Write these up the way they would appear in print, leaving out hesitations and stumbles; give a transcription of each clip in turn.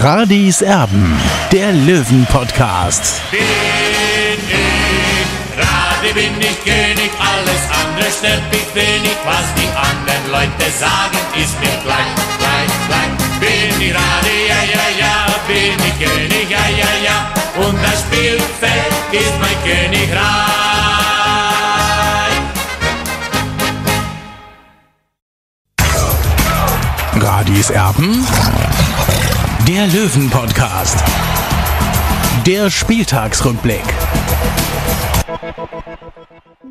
Radis Erben, der Löwen-Podcast. Bin ich König, alles andere stört mich wenig, was die anderen Leute sagen, ist mir gleich, gleich, gleich. Bin ich Rade, ja, ja, ja, bin ich König, ja, ja, ja, und das Spielfeld ist mein Königreich. Radis Erben, der Löwen-Podcast, der Spieltagsrückblick.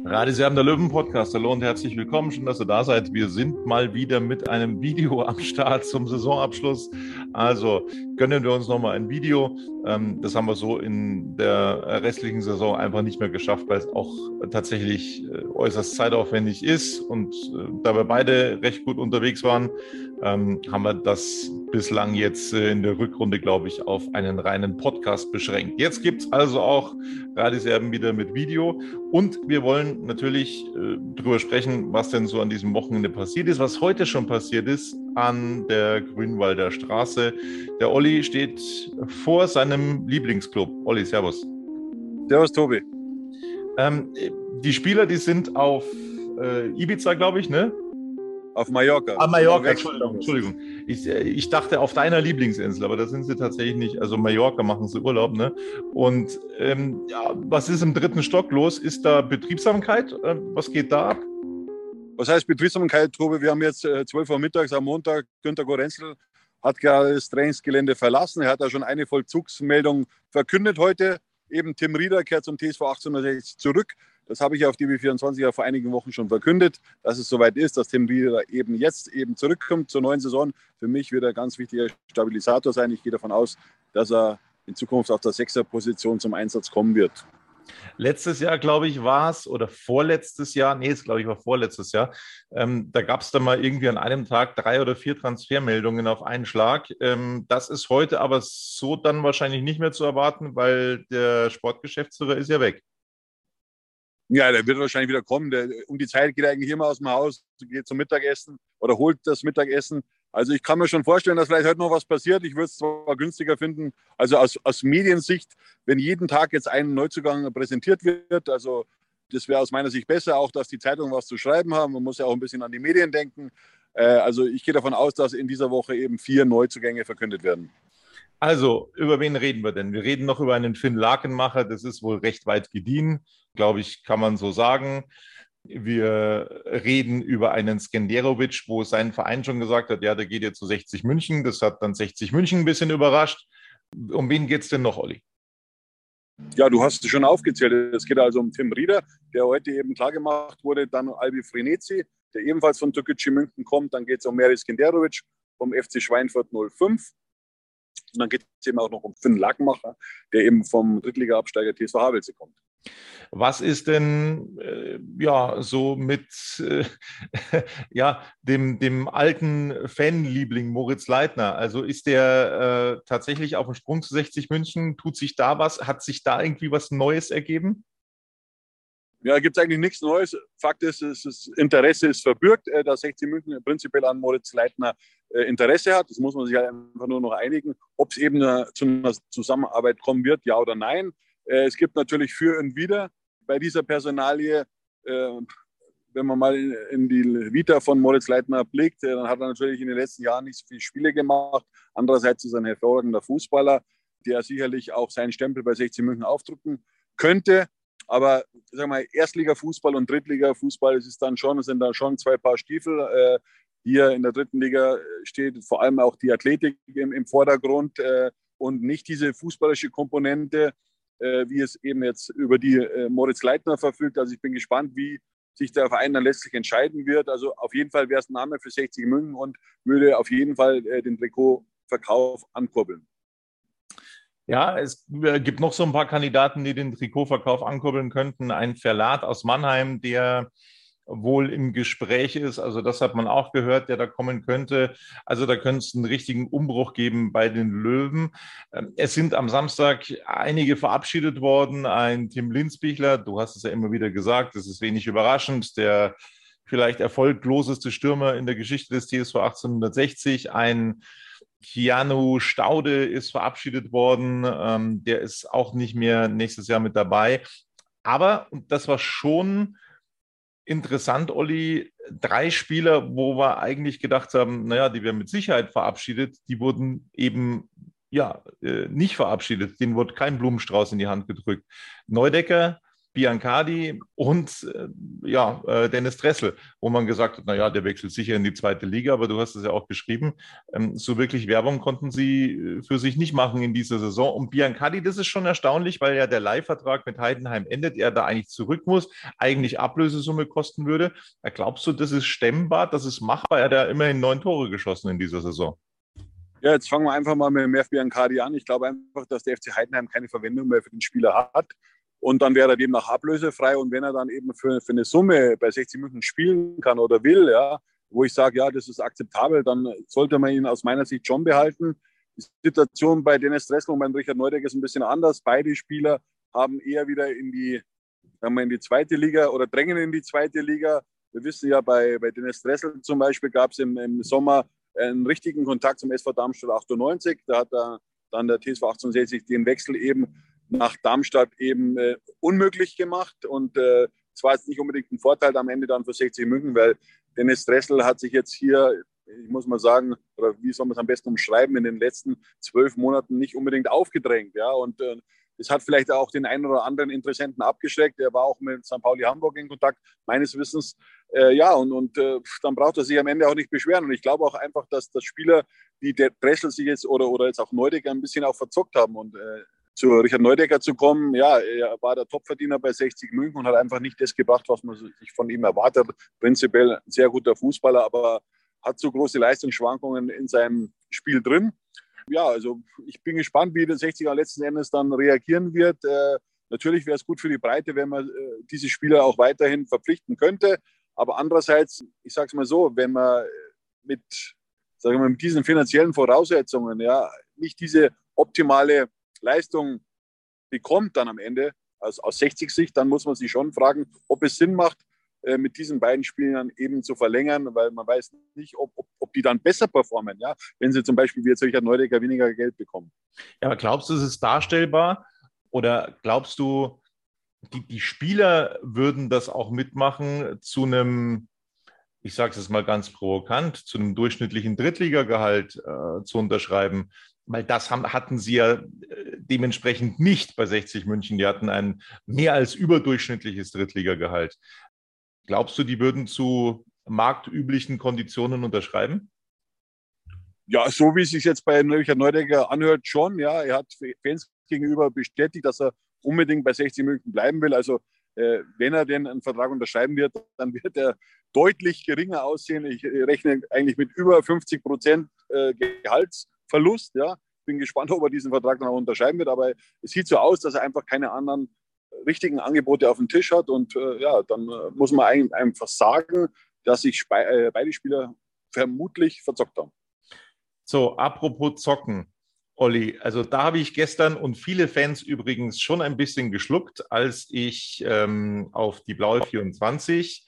Radis Erben, der Löwen-Podcast. Hallo und herzlich willkommen. Schön, dass ihr da seid. Wir sind mal wieder mit einem Video am Start zum Saisonabschluss. Also gönnen wir uns nochmal ein Video. Das haben wir so in der restlichen Saison einfach nicht mehr geschafft, weil es auch tatsächlich äußerst zeitaufwendig ist. Und da wir beide recht gut unterwegs waren, haben wir das bislang jetzt in der Rückrunde, glaube ich, auf einen reinen Podcast beschränkt. Jetzt gibt es also auch Radis Erben wieder mit Video. Und wir wollen natürlich drüber sprechen, was denn so an diesem Wochenende passiert ist, was heute schon passiert ist an der Grünwalder Straße. Der Olli steht vor seinem Lieblingsclub. Olli, servus. Servus, Tobi. Die Spieler, die sind auf Ibiza, glaube ich, ne? Auf Mallorca. Ah, Mallorca, Entschuldigung. Ich dachte auf deiner Lieblingsinsel, aber da sind sie tatsächlich nicht. Also Mallorca machen sie Urlaub, ne? Und ja, was ist im dritten Stock los? Ist da Betriebsamkeit? Was geht da ab? Was heißt Betriebsamkeit, Tobi? Wir haben jetzt 12 Uhr mittags am Montag. Günter Gorenzel hat gerade das Trainingsgelände verlassen. Er hat da schon eine Vollzugsmeldung verkündet heute. Eben Tim Rieder kehrt zum TSV 1860 zurück. Das habe ich auf DB24 ja vor einigen Wochen schon verkündet, dass es soweit ist, dass Tim Rieder eben jetzt zurückkommt zur neuen Saison. Für mich wird er ein ganz wichtiger Stabilisator sein. Ich gehe davon aus, dass er in Zukunft auf der 6er-Position zum Einsatz kommen wird. Letztes Jahr, glaube ich, war es, oder vorletztes Jahr, vorletztes Jahr, da gab es dann mal irgendwie an einem Tag 3 oder 4 Transfermeldungen auf einen Schlag. Das ist heute aber so dann wahrscheinlich nicht mehr zu erwarten, weil der Sportgeschäftsführer ist ja weg. Ja, der wird wahrscheinlich wieder kommen. Um die Zeit geht er eigentlich immer aus dem Haus, geht zum Mittagessen oder holt das Mittagessen. Also ich kann mir schon vorstellen, dass vielleicht heute noch was passiert. Ich würde es zwar günstiger finden, also aus Mediensicht, wenn jeden Tag jetzt ein Neuzugang präsentiert wird. Also das wäre aus meiner Sicht besser, auch dass die Zeitungen was zu schreiben haben. Man muss ja auch ein bisschen an die Medien denken. Also ich gehe davon aus, dass in dieser Woche eben 4 Neuzugänge verkündet werden. Also, über wen reden wir denn? Wir reden noch über einen Finn Lakenmacher. Das ist wohl recht weit gediehen, glaube ich, kann man so sagen. Wir reden über einen Skenderovic, wo sein Verein schon gesagt hat, ja, der geht jetzt zu 60 München. Das hat dann 60 München ein bisschen überrascht. Um wen geht es denn noch, Olli? Ja, du hast es schon aufgezählt. Es geht also um Tim Rieder, der heute eben klargemacht wurde. Dann um Albi Frenetzi, der ebenfalls von Türkgücü München kommt. Dann geht es um Mary Skenderovic vom FC Schweinfurt 05. Und dann geht es eben auch noch um Finn Lakenmacher, der eben vom Drittliga-Absteiger TSV Havelse kommt. Was ist denn so mit dem alten Fanliebling Moritz Leitner? Also ist der tatsächlich auf dem Sprung zu 60 München? Tut sich da was? Hat sich da irgendwie was Neues ergeben? Ja, gibt es eigentlich nichts Neues. Fakt ist, das Interesse ist verbürgt, dass 60 München prinzipiell an Moritz Leitner Interesse hat. Das muss man sich halt einfach nur noch einigen, ob es eben zu einer Zusammenarbeit kommen wird, ja oder nein. Es gibt natürlich für und wider bei dieser Personalie. Wenn man mal in die Vita von Moritz Leitner blickt, dann hat er natürlich in den letzten Jahren nicht so viele Spiele gemacht. Andererseits ist er ein hervorragender Fußballer, der sicherlich auch seinen Stempel bei 60 München aufdrücken könnte. Aber sag mal, Erstliga-Fußball und Drittliga-Fußball, es sind dann schon 2 Paar Stiefel. Hier in der dritten Liga steht vor allem auch die Athletik im Vordergrund und nicht diese fußballische Komponente, wie es eben jetzt über die Moritz Leitner verfügt. Also ich bin gespannt, wie sich der Verein dann letztlich entscheiden wird. Also auf jeden Fall wäre es ein Name für 60 München und würde auf jeden Fall den Trikot Verkauf ankurbeln? Ja, es gibt noch so ein paar Kandidaten, die den Trikotverkauf ankurbeln könnten. Ein Verlat aus Mannheim, der wohl im Gespräch ist, also das hat man auch gehört, der da kommen könnte. Also da könnte es einen richtigen Umbruch geben bei den Löwen. Es sind am Samstag einige verabschiedet worden. Ein Tim Linsbichler, du hast es ja immer wieder gesagt, das ist wenig überraschend, der vielleicht erfolgloseste Stürmer in der Geschichte des TSV 1860. Ein Keanu Staude ist verabschiedet worden, der ist auch nicht mehr nächstes Jahr mit dabei. Aber, und das war schon interessant, Olli, 3 Spieler, wo wir eigentlich gedacht haben, naja, die werden mit Sicherheit verabschiedet, die wurden eben ja nicht verabschiedet. Denen wurde kein Blumenstrauß in die Hand gedrückt. Neudecker, Biancardi und Dennis Dressel, wo man gesagt hat, naja, der wechselt sicher in die zweite Liga, aber du hast es ja auch geschrieben, so wirklich Werbung konnten sie für sich nicht machen in dieser Saison. Und Biancardi, das ist schon erstaunlich, weil ja der Leihvertrag mit Heidenheim endet, er da eigentlich zurück muss, eigentlich Ablösesumme kosten würde. Glaubst du, das ist stemmbar, das ist machbar? Er hat ja immerhin 9 Tore geschossen in dieser Saison. Ja, jetzt fangen wir einfach mal mit dem FC Biancardi an. Ich glaube einfach, dass der FC Heidenheim keine Verwendung mehr für den Spieler hat. Und dann wäre er demnach ablösefrei. Und wenn er dann eben für eine Summe bei 60 München spielen kann oder will, ja, wo ich sage, ja, das ist akzeptabel, dann sollte man ihn aus meiner Sicht schon behalten. Die Situation bei Dennis Dressel und bei Richard Neudeck ist ein bisschen anders. Beide Spieler haben eher wieder in die zweite Liga oder drängen in die zweite Liga. Wir wissen ja, bei Dennis Dressel zum Beispiel gab es im Sommer einen richtigen Kontakt zum SV Darmstadt 98. Da hat dann der TSV 1860 den Wechsel eben nach Darmstadt eben unmöglich gemacht. Und es war jetzt nicht unbedingt ein Vorteil am Ende dann für 60 München, weil Dennis Dressel hat sich jetzt hier, ich muss mal sagen, oder wie soll man es am besten umschreiben, in den letzten 12 Monaten nicht unbedingt aufgedrängt. Ja? Und das hat vielleicht auch den einen oder anderen Interessenten abgeschreckt. Er war auch mit St. Pauli Hamburg in Kontakt, meines Wissens. Dann braucht er sich am Ende auch nicht beschweren. Und ich glaube auch einfach, dass das Spieler, die der Dressel sich jetzt oder jetzt auch Neudecker ein bisschen auch verzockt haben. Und zu Richard Neudecker zu kommen, ja, er war der Topverdiener bei 60 München und hat einfach nicht das gebracht, was man sich von ihm erwartet. Prinzipiell ein sehr guter Fußballer, aber hat so große Leistungsschwankungen in seinem Spiel drin. Ja, also ich bin gespannt, wie der 60er letzten Endes dann reagieren wird. Natürlich wäre es gut für die Breite, wenn man diese Spieler auch weiterhin verpflichten könnte. Aber andererseits, ich sage es mal so, wenn man mit diesen finanziellen Voraussetzungen ja nicht diese optimale Leistung bekommt dann am Ende, also aus 60 Sicht, dann muss man sich schon fragen, ob es Sinn macht, mit diesen beiden Spielern eben zu verlängern, weil man weiß nicht, ob die dann besser performen, ja, wenn sie zum Beispiel wie jetzt Richard Neudecker weniger Geld bekommen. Ja, aber glaubst du, es ist darstellbar? Oder glaubst du, die Spieler würden das auch mitmachen zu einem, ich sage es jetzt mal ganz provokant, zu einem durchschnittlichen Drittligagehalt zu unterschreiben? Weil das hatten sie ja dementsprechend nicht bei 60 München. Die hatten ein mehr als überdurchschnittliches Drittligagehalt. Glaubst du, die würden zu marktüblichen Konditionen unterschreiben? Ja, so wie es sich jetzt bei Richard Neudecker anhört, schon. Ja, er hat Fans gegenüber bestätigt, dass er unbedingt bei 60 München bleiben will. Also wenn er denn einen Vertrag unterschreiben wird, dann wird er deutlich geringer aussehen. Ich rechne eigentlich mit über 50% Gehaltsverlust, ja. Bin gespannt, ob er diesen Vertrag noch unterschreiben wird, aber es sieht so aus, dass er einfach keine anderen richtigen Angebote auf dem Tisch hat und dann muss man einfach sagen, dass sich beide Spieler vermutlich verzockt haben. So, apropos Zocken, Olli, also da habe ich gestern und viele Fans übrigens schon ein bisschen geschluckt, als ich auf die Blaue 24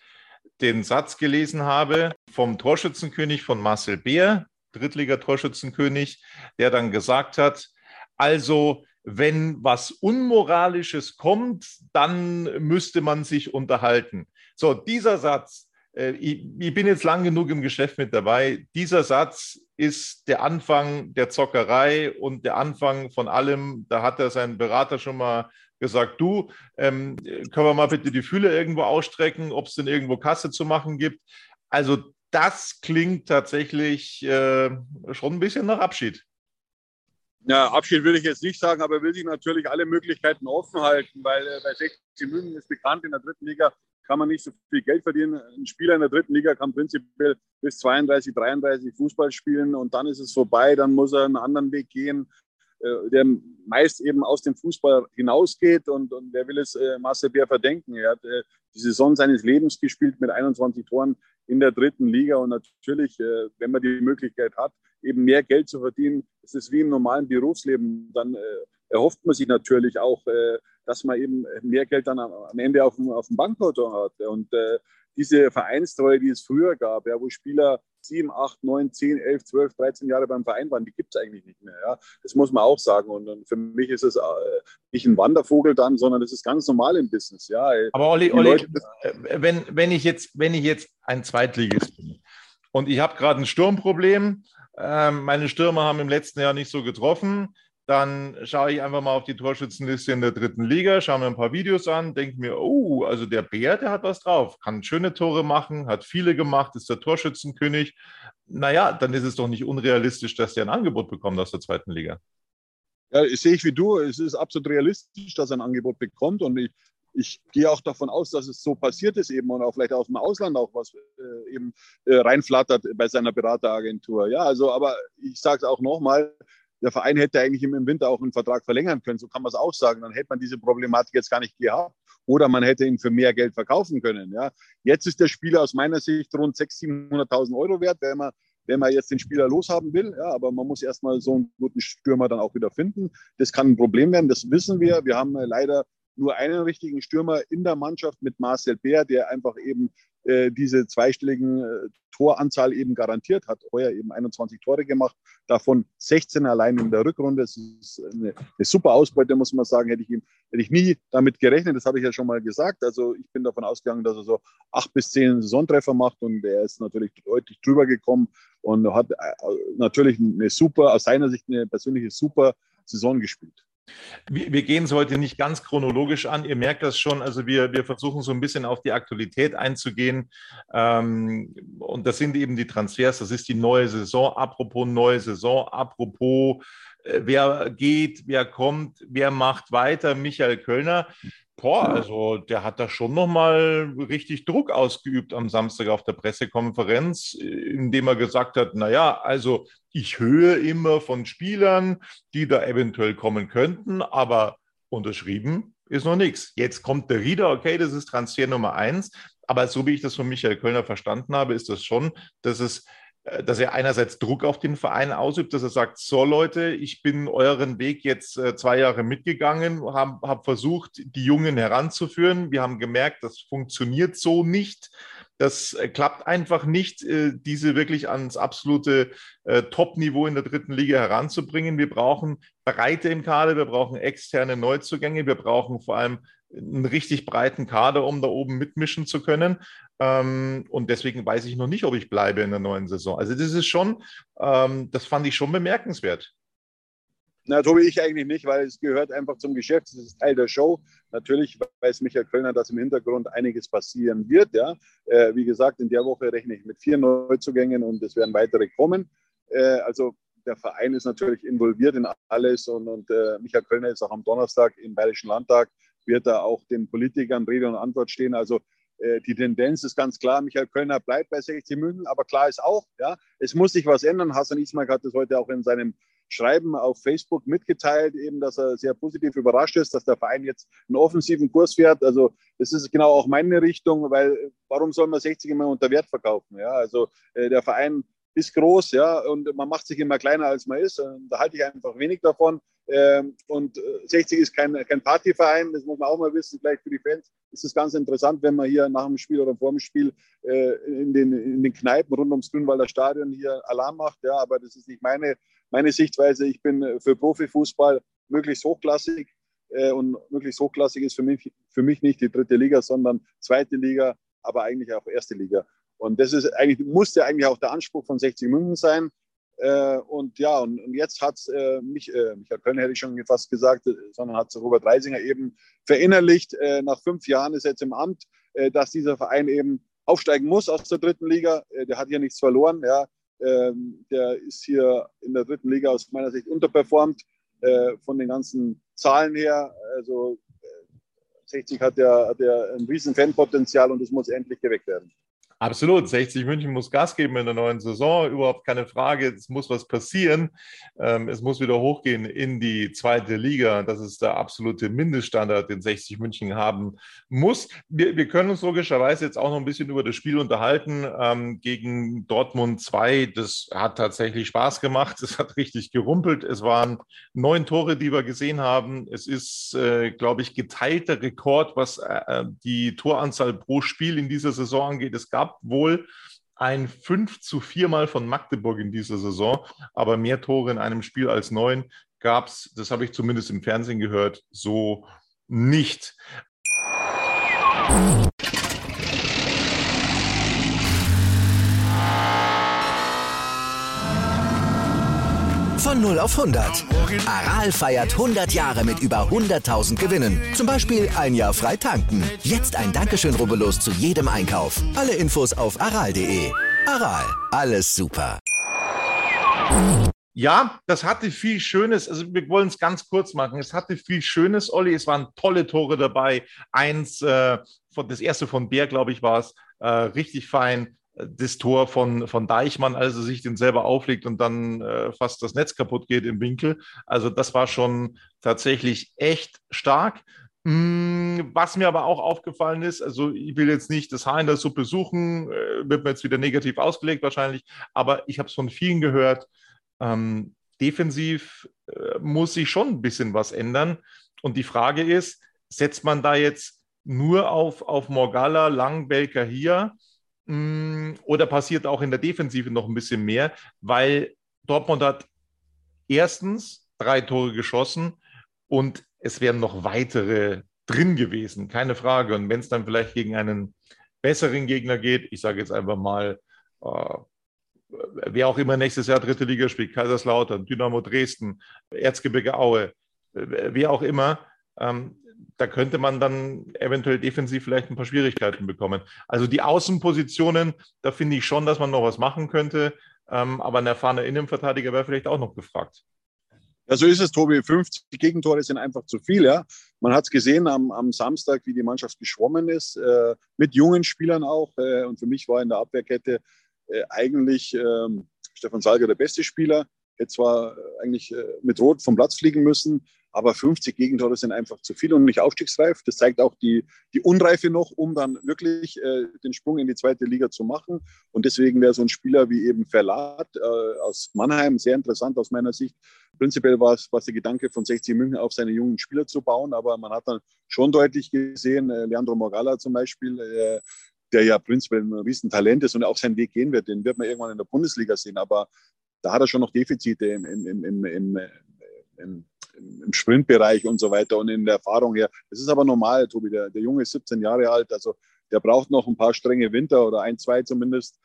den Satz gelesen habe vom Torschützenkönig von Marcel Beer, Drittliga-Torschützenkönig, der dann gesagt hat, also wenn was Unmoralisches kommt, dann müsste man sich unterhalten. So, dieser Satz, ich bin jetzt lang genug im Geschäft mit dabei, dieser Satz ist der Anfang der Zockerei und der Anfang von allem. Da hat er seinen Berater schon mal gesagt, du, können wir mal bitte die Fühler irgendwo ausstrecken, ob es denn irgendwo Kasse zu machen gibt. Also das klingt tatsächlich schon ein bisschen nach Abschied. Ja, Abschied will ich jetzt nicht sagen, aber will sich natürlich alle Möglichkeiten offen halten, weil bei 60 München ist bekannt, in der dritten Liga kann man nicht so viel Geld verdienen. Ein Spieler in der dritten Liga kann prinzipiell bis 32, 33 Fußball spielen und dann ist es vorbei, dann muss er einen anderen Weg gehen, der meist eben aus dem Fußball hinausgeht und wer will es Marcel Beer verdenken. Er hat die Saison seines Lebens gespielt mit 21 Toren in der dritten Liga und natürlich, wenn man die Möglichkeit hat, eben mehr Geld zu verdienen, ist es wie im normalen Berufsleben, dann erhofft man sich natürlich auch, dass man eben mehr Geld dann am Ende auf dem Bankkonto hat. Und diese Vereinstreue, die es früher gab, ja, wo Spieler 7, 8, 9, 10, 11, 12, 13 Jahre beim Verein waren, die gibt es eigentlich nicht mehr. Ja. Das muss man auch sagen. Und für mich ist es nicht ein Wandervogel dann, sondern das ist ganz normal im Business. Ja. Aber Olli, wenn ich jetzt ein Zweitligist bin und ich habe gerade ein Sturmproblem, meine Stürmer haben im letzten Jahr nicht so getroffen, dann schaue ich einfach mal auf die Torschützenliste in der dritten Liga, schaue mir ein paar Videos an, denke mir, oh, also der Bär, der hat was drauf, kann schöne Tore machen, hat viele gemacht, ist der Torschützenkönig. Naja, dann ist es doch nicht unrealistisch, dass der ein Angebot bekommt aus der zweiten Liga. Ja, das sehe ich wie du. Es ist absolut realistisch, dass er ein Angebot bekommt. Und ich gehe auch davon aus, dass es so passiert ist eben und auch vielleicht aus dem Ausland auch was eben reinflattert bei seiner Berateragentur. Ja, also, aber ich sage es auch nochmal, der Verein hätte eigentlich im Winter auch einen Vertrag verlängern können, so kann man es auch sagen. Dann hätte man diese Problematik jetzt gar nicht gehabt oder man hätte ihn für mehr Geld verkaufen können. Ja. Jetzt ist der Spieler aus meiner Sicht rund 600.000, 700.000 Euro wert, wenn man jetzt den Spieler loshaben will. Ja, aber man muss erstmal so einen guten Stürmer dann auch wieder finden. Das kann ein Problem werden, das wissen wir. Wir haben leider nur einen richtigen Stürmer in der Mannschaft mit Marcel Beer, der einfach eben diese zweistelligen Toranzahl eben garantiert hat. Heuer eben 21 Tore gemacht, davon 16 allein in der Rückrunde. Das ist eine super Ausbeute, muss man sagen. Hätte ich nie damit gerechnet, das habe ich ja schon mal gesagt. Also ich bin davon ausgegangen, dass er so 8 bis 10 Saisontreffer macht und er ist natürlich deutlich drüber gekommen und hat natürlich eine super, aus seiner Sicht eine persönliche super Saison gespielt. Wir gehen es heute nicht ganz chronologisch an, ihr merkt das schon, also wir versuchen so ein bisschen auf die Aktualität einzugehen und das sind eben die Transfers, das ist die neue Saison, apropos wer geht, wer kommt, wer macht weiter, Michael Köllner, also der hat da schon nochmal richtig Druck ausgeübt am Samstag auf der Pressekonferenz, indem er gesagt hat, naja, also ich höre immer von Spielern, die da eventuell kommen könnten, aber unterschrieben ist noch nichts. Jetzt kommt der Rieder, okay, das ist Transfer Nummer 1, aber so wie ich das von Michael Köllner verstanden habe, ist das schon, dass er einerseits Druck auf den Verein ausübt, dass er sagt, so Leute, ich bin euren Weg jetzt 2 Jahre mitgegangen, hab versucht, die Jungen heranzuführen. Wir haben gemerkt, das funktioniert so nicht. Das klappt einfach nicht, diese wirklich ans absolute Top-Niveau in der dritten Liga heranzubringen. Wir brauchen Breite im Kader, wir brauchen externe Neuzugänge, wir brauchen vor allem einen richtig breiten Kader, um da oben mitmischen zu können. Und deswegen weiß ich noch nicht, ob ich bleibe in der neuen Saison. Also das ist schon, das fand ich schon bemerkenswert. Na, Tobi, ich eigentlich nicht, weil es gehört einfach zum Geschäft, es ist Teil der Show. Natürlich weiß Michael Köllner, dass im Hintergrund einiges passieren wird. Ja. Wie gesagt, in der Woche rechne ich mit 4 Neuzugängen und es werden weitere kommen. Also der Verein ist natürlich involviert in alles und Michael Köllner ist auch am Donnerstag im Bayerischen Landtag, wird da auch den Politikern Rede und Antwort stehen. Also die Tendenz ist ganz klar, Michael Köllner bleibt bei 60 München, aber klar ist auch, ja, es muss sich was ändern. Hasan Ismail hat das heute auch in seinem Schreiben auf Facebook mitgeteilt, eben, dass er sehr positiv überrascht ist, dass der Verein jetzt einen offensiven Kurs fährt. Also das ist genau auch meine Richtung, weil warum soll man 60 immer unter Wert verkaufen? Ja? Also der Verein ist groß, ja, und man macht sich immer kleiner, als man ist. Da halte ich einfach wenig davon. Und 60 ist kein Partyverein, das muss man auch mal wissen, vielleicht für die Fans ist es ganz interessant, wenn man hier nach dem Spiel oder vor dem Spiel in den Kneipen rund ums Grünwalder Stadion hier Alarm macht, ja, aber das ist nicht meine Sichtweise. Ich bin für Profifußball möglichst hochklassig und möglichst hochklassig ist für mich nicht die dritte Liga, sondern zweite Liga, aber eigentlich auch erste Liga. Und das ist eigentlich, musste eigentlich auch der Anspruch von 60 München sein. Und ja, und jetzt hat es Michael Köllner hätte ich schon fast gesagt, sondern hat es Robert Reisinger eben verinnerlicht. Nach 5 Jahren ist er jetzt im Amt, dass dieser Verein eben aufsteigen muss aus der dritten Liga. Der hat hier nichts verloren. Ja. Der ist hier in der dritten Liga aus meiner Sicht unterperformt von den ganzen Zahlen her. Also 60 hat ja ein riesen Fanpotenzial und das muss endlich geweckt werden. Absolut, 60 München muss Gas geben in der neuen Saison, überhaupt keine Frage, es muss was passieren, es muss wieder hochgehen in die zweite Liga, das ist der absolute Mindeststandard, den 60 München haben muss. Wir können uns logischerweise jetzt auch noch ein bisschen über das Spiel unterhalten gegen Dortmund 2, das hat tatsächlich Spaß gemacht, es hat richtig gerumpelt, es waren 9 Tore, die wir gesehen haben, es ist, glaube ich, geteilter Rekord, was die Toranzahl pro Spiel in dieser Saison angeht, es gab wohl ein 5:4 Mal von Magdeburg in dieser Saison, aber mehr Tore in einem Spiel als 9 gab es, das habe ich zumindest im Fernsehen gehört, so nicht. Von 0 auf 100. Aral feiert 100 Jahre mit über 100.000 Gewinnen. Zum Beispiel ein Jahr frei tanken. Jetzt ein Dankeschön, rubbellos zu jedem Einkauf. Alle Infos auf aral.de. Aral, alles super. Ja, das hatte viel Schönes, also wir wollen es ganz kurz machen, es hatte viel Schönes, Olli, es waren tolle Tore dabei. Das erste von Beer, glaube ich, war es, richtig fein. Das Tor von Deichmann, als er sich den selber auflegt und dann fast das Netz kaputt geht im Winkel. Also das war schon tatsächlich echt stark. Was mir aber auch aufgefallen ist, also ich will jetzt nicht das Haar in der Suppe suchen, wird mir jetzt wieder negativ ausgelegt wahrscheinlich, aber ich habe es von vielen gehört, defensiv muss sich schon ein bisschen was ändern. Und die Frage ist, setzt man da jetzt nur auf Morgalla, Lang, Belka hier? Oder passiert auch in der Defensive noch ein bisschen mehr, weil Dortmund hat erstens 3 Tore geschossen und es wären noch weitere drin gewesen, keine Frage. Und wenn es dann vielleicht gegen einen besseren Gegner geht, ich sage jetzt einfach mal, wer auch immer nächstes Jahr dritte Liga spielt, Kaiserslautern, Dynamo Dresden, Erzgebirge Aue, wer auch immer, da könnte man dann eventuell defensiv vielleicht ein paar Schwierigkeiten bekommen. Also die Außenpositionen, da finde ich schon, dass man noch was machen könnte. Aber ein erfahrener Innenverteidiger wäre vielleicht auch noch gefragt. Ja, so ist es, Tobi. 50 Gegentore sind einfach zu viel. Ja? Man hat es gesehen am Samstag, wie die Mannschaft geschwommen ist, mit jungen Spielern auch. Und für mich war in der Abwehrkette eigentlich Stefan Salger der beste Spieler. Jetzt war eigentlich mit Rot vom Platz fliegen müssen, aber 50 Gegentore sind einfach zu viel und nicht aufstiegsreif. Das zeigt auch die Unreife noch, um dann wirklich den Sprung in die zweite Liga zu machen. Und deswegen wäre so ein Spieler wie eben Verlat aus Mannheim sehr interessant aus meiner Sicht. Prinzipiell war es der Gedanke von 60 München, auf seine jungen Spieler zu bauen, aber man hat dann schon deutlich gesehen, Leandro Morgalla zum Beispiel, der ja prinzipiell ein Riesentalent ist und auch seinen Weg gehen wird, den wird man irgendwann in der Bundesliga sehen, aber da hat er schon noch Defizite im Sprintbereich und so weiter und in der Erfahrung her. Das ist aber normal, Tobi. Der Junge ist 17 Jahre alt, also der braucht noch ein paar strenge Winter oder 1, 2 zumindest.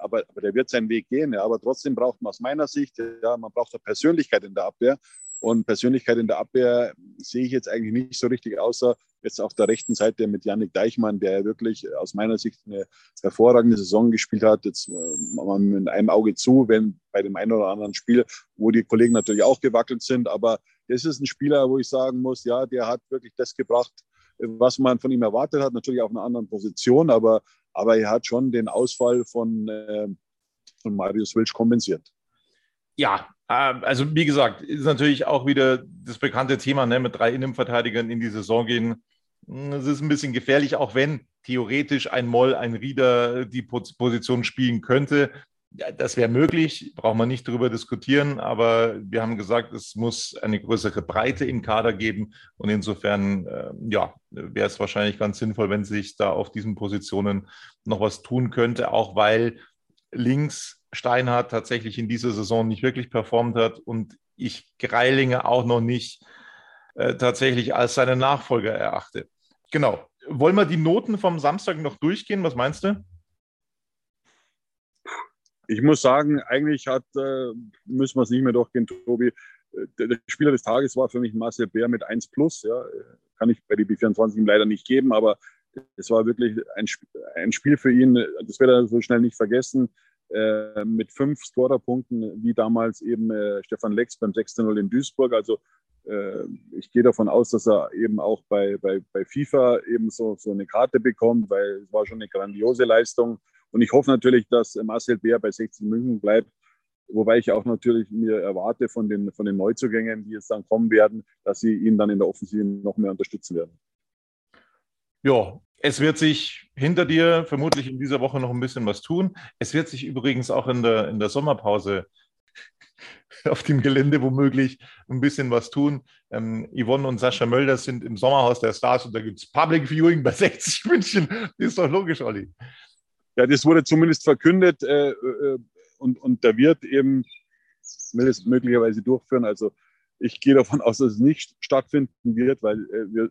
Aber der wird seinen Weg gehen. Ja. Aber trotzdem braucht man aus meiner Sicht, ja, man braucht eine Persönlichkeit in der Abwehr. Und Persönlichkeit in der Abwehr sehe ich jetzt eigentlich nicht so richtig, außer jetzt auf der rechten Seite mit Jannik Deichmann, der wirklich aus meiner Sicht eine hervorragende Saison gespielt hat. Jetzt machen wir mit einem Auge zu, wenn bei dem einen oder anderen Spiel, wo die Kollegen natürlich auch gewackelt sind. Aber das ist ein Spieler, wo ich sagen muss, ja, der hat wirklich das gebracht, was man von ihm erwartet hat. Natürlich auf einer anderen Position, aber er hat schon den Ausfall von Marius Willsch kompensiert. Ja, also wie gesagt, ist natürlich auch wieder das bekannte Thema, ne, mit 3 Innenverteidigern in die Saison gehen. Es ist ein bisschen gefährlich, auch wenn theoretisch ein Moll, ein Rieder die Position spielen könnte. Ja, das wäre möglich, braucht man nicht drüber diskutieren, aber wir haben gesagt, es muss eine größere Breite im Kader geben und insofern wäre es wahrscheinlich ganz sinnvoll, wenn sich da auf diesen Positionen noch was tun könnte, auch weil links Steinhardt tatsächlich in dieser Saison nicht wirklich performt hat und ich Greilinger auch noch nicht tatsächlich als seinen Nachfolger erachte. Genau. Wollen wir die Noten vom Samstag noch durchgehen? Was meinst du? Ich muss sagen, eigentlich müssen wir es nicht mehr durchgehen, Tobi. Der Spieler des Tages war für mich Marcel Beer mit 1+. Ja. Kann ich bei die B24 ihm leider nicht geben, aber es war wirklich ein Spiel für ihn. Das wird er so schnell nicht vergessen. Mit 5 Scorerpunkten, wie damals eben Stefan Lex beim 6:0 in Duisburg. Also Ich gehe davon aus, dass er eben auch bei FIFA eben so eine Karte bekommt, weil es war schon eine grandiose Leistung. Und ich hoffe natürlich, dass Marcel Beer bei 60 München bleibt, wobei ich auch natürlich mir erwarte von den Neuzugängen, die jetzt dann kommen werden, dass sie ihn dann in der Offensive noch mehr unterstützen werden. Ja, es wird sich hinter dir vermutlich in dieser Woche noch ein bisschen was tun. Es wird sich übrigens auch in der Sommerpause auf dem Gelände womöglich ein bisschen was tun. Yvonne und Sascha Mölder sind im Sommerhaus der Stars und da gibt es Public Viewing bei 60 München. Das ist doch logisch, Olli. Ja, das wurde zumindest verkündet und da wird eben, will es möglicherweise durchführen. Also ich gehe davon aus, dass es nicht stattfinden wird, weil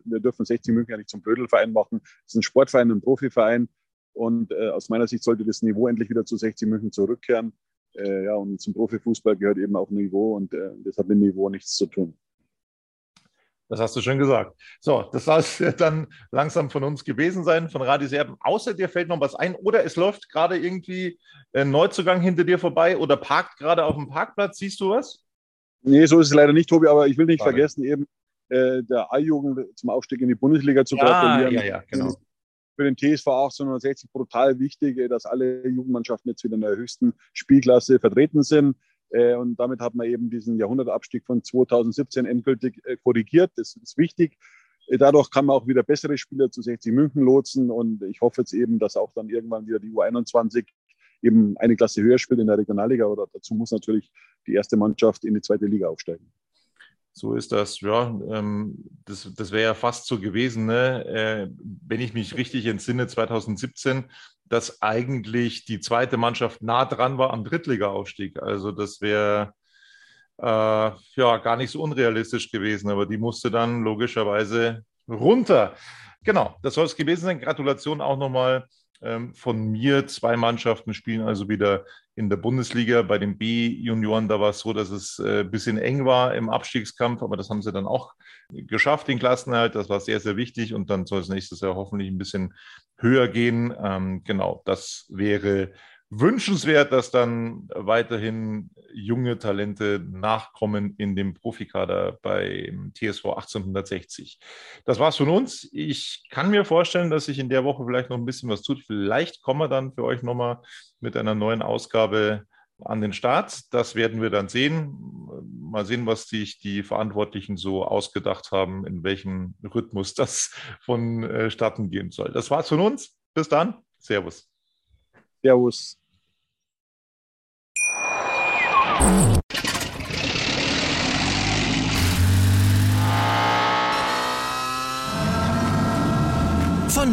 wir dürfen 60 München ja nicht zum Blödelverein machen. Es ist ein Sportverein, ein Profiverein und aus meiner Sicht sollte das Niveau endlich wieder zu 60 München zurückkehren. Ja, und zum Profifußball gehört eben auch Niveau und das hat mit Niveau nichts zu tun. Das hast du schön gesagt. So, das soll es dann langsam von uns gewesen sein, von Radis Erben. Außer dir fällt noch was ein oder es läuft gerade irgendwie ein Neuzugang hinter dir vorbei oder parkt gerade auf dem Parkplatz. Siehst du was? Nee, so ist es leider nicht, Tobi, aber ich will nicht vergessen, eben der A-Jugend zum Aufstieg in die Bundesliga zu gratulieren. Ja, genau. Für den TSV 1860 brutal wichtig, dass alle Jugendmannschaften jetzt wieder in der höchsten Spielklasse vertreten sind. Und damit hat man eben diesen Jahrhundertabstieg von 2017 endgültig korrigiert. Das ist wichtig. Dadurch kann man auch wieder bessere Spieler zu 60 München lotsen. Und ich hoffe jetzt eben, dass auch dann irgendwann wieder die U21 eben eine Klasse höher spielt in der Regionalliga. Oder dazu muss natürlich die erste Mannschaft in die zweite Liga aufsteigen. So ist das, ja. Das wäre ja fast so gewesen, ne? Wenn ich mich richtig entsinne, 2017, dass eigentlich die zweite Mannschaft nah dran war am Drittliga-Aufstieg. Also das wäre gar nicht so unrealistisch gewesen, aber die musste dann logischerweise runter. Genau, das soll es gewesen sein. Gratulation auch nochmal von mir. 2 Mannschaften spielen also wieder in der Bundesliga. Bei den B-Junioren, da war es so, dass es ein bisschen eng war im Abstiegskampf, aber das haben sie dann auch geschafft, den Klassenerhalt. Das war sehr, sehr wichtig und dann soll es nächstes Jahr hoffentlich ein bisschen höher gehen. Genau, das wäre wünschenswert, dass dann weiterhin junge Talente nachkommen in dem Profikader beim TSV 1860. Das war's von uns. Ich kann mir vorstellen, dass sich in der Woche vielleicht noch ein bisschen was tut. Vielleicht kommen wir dann für euch nochmal mit einer neuen Ausgabe an den Start. Das werden wir dann sehen. Mal sehen, was sich die Verantwortlichen so ausgedacht haben, in welchem Rhythmus das vonstatten gehen soll. Das war's von uns. Bis dann. Servus. Servus. Von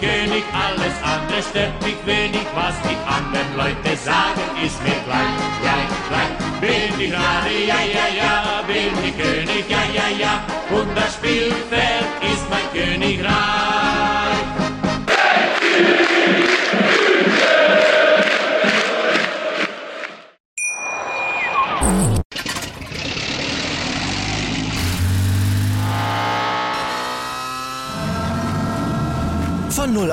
König, alles andere stört mich wenig, was die anderen Leute sagen, ist mir klein, klein, klein. Bin ich Rade, ja, ja, ja, bin ich König, ja, ja, ja, und das Spielfeld ist mein Königreich. Von 0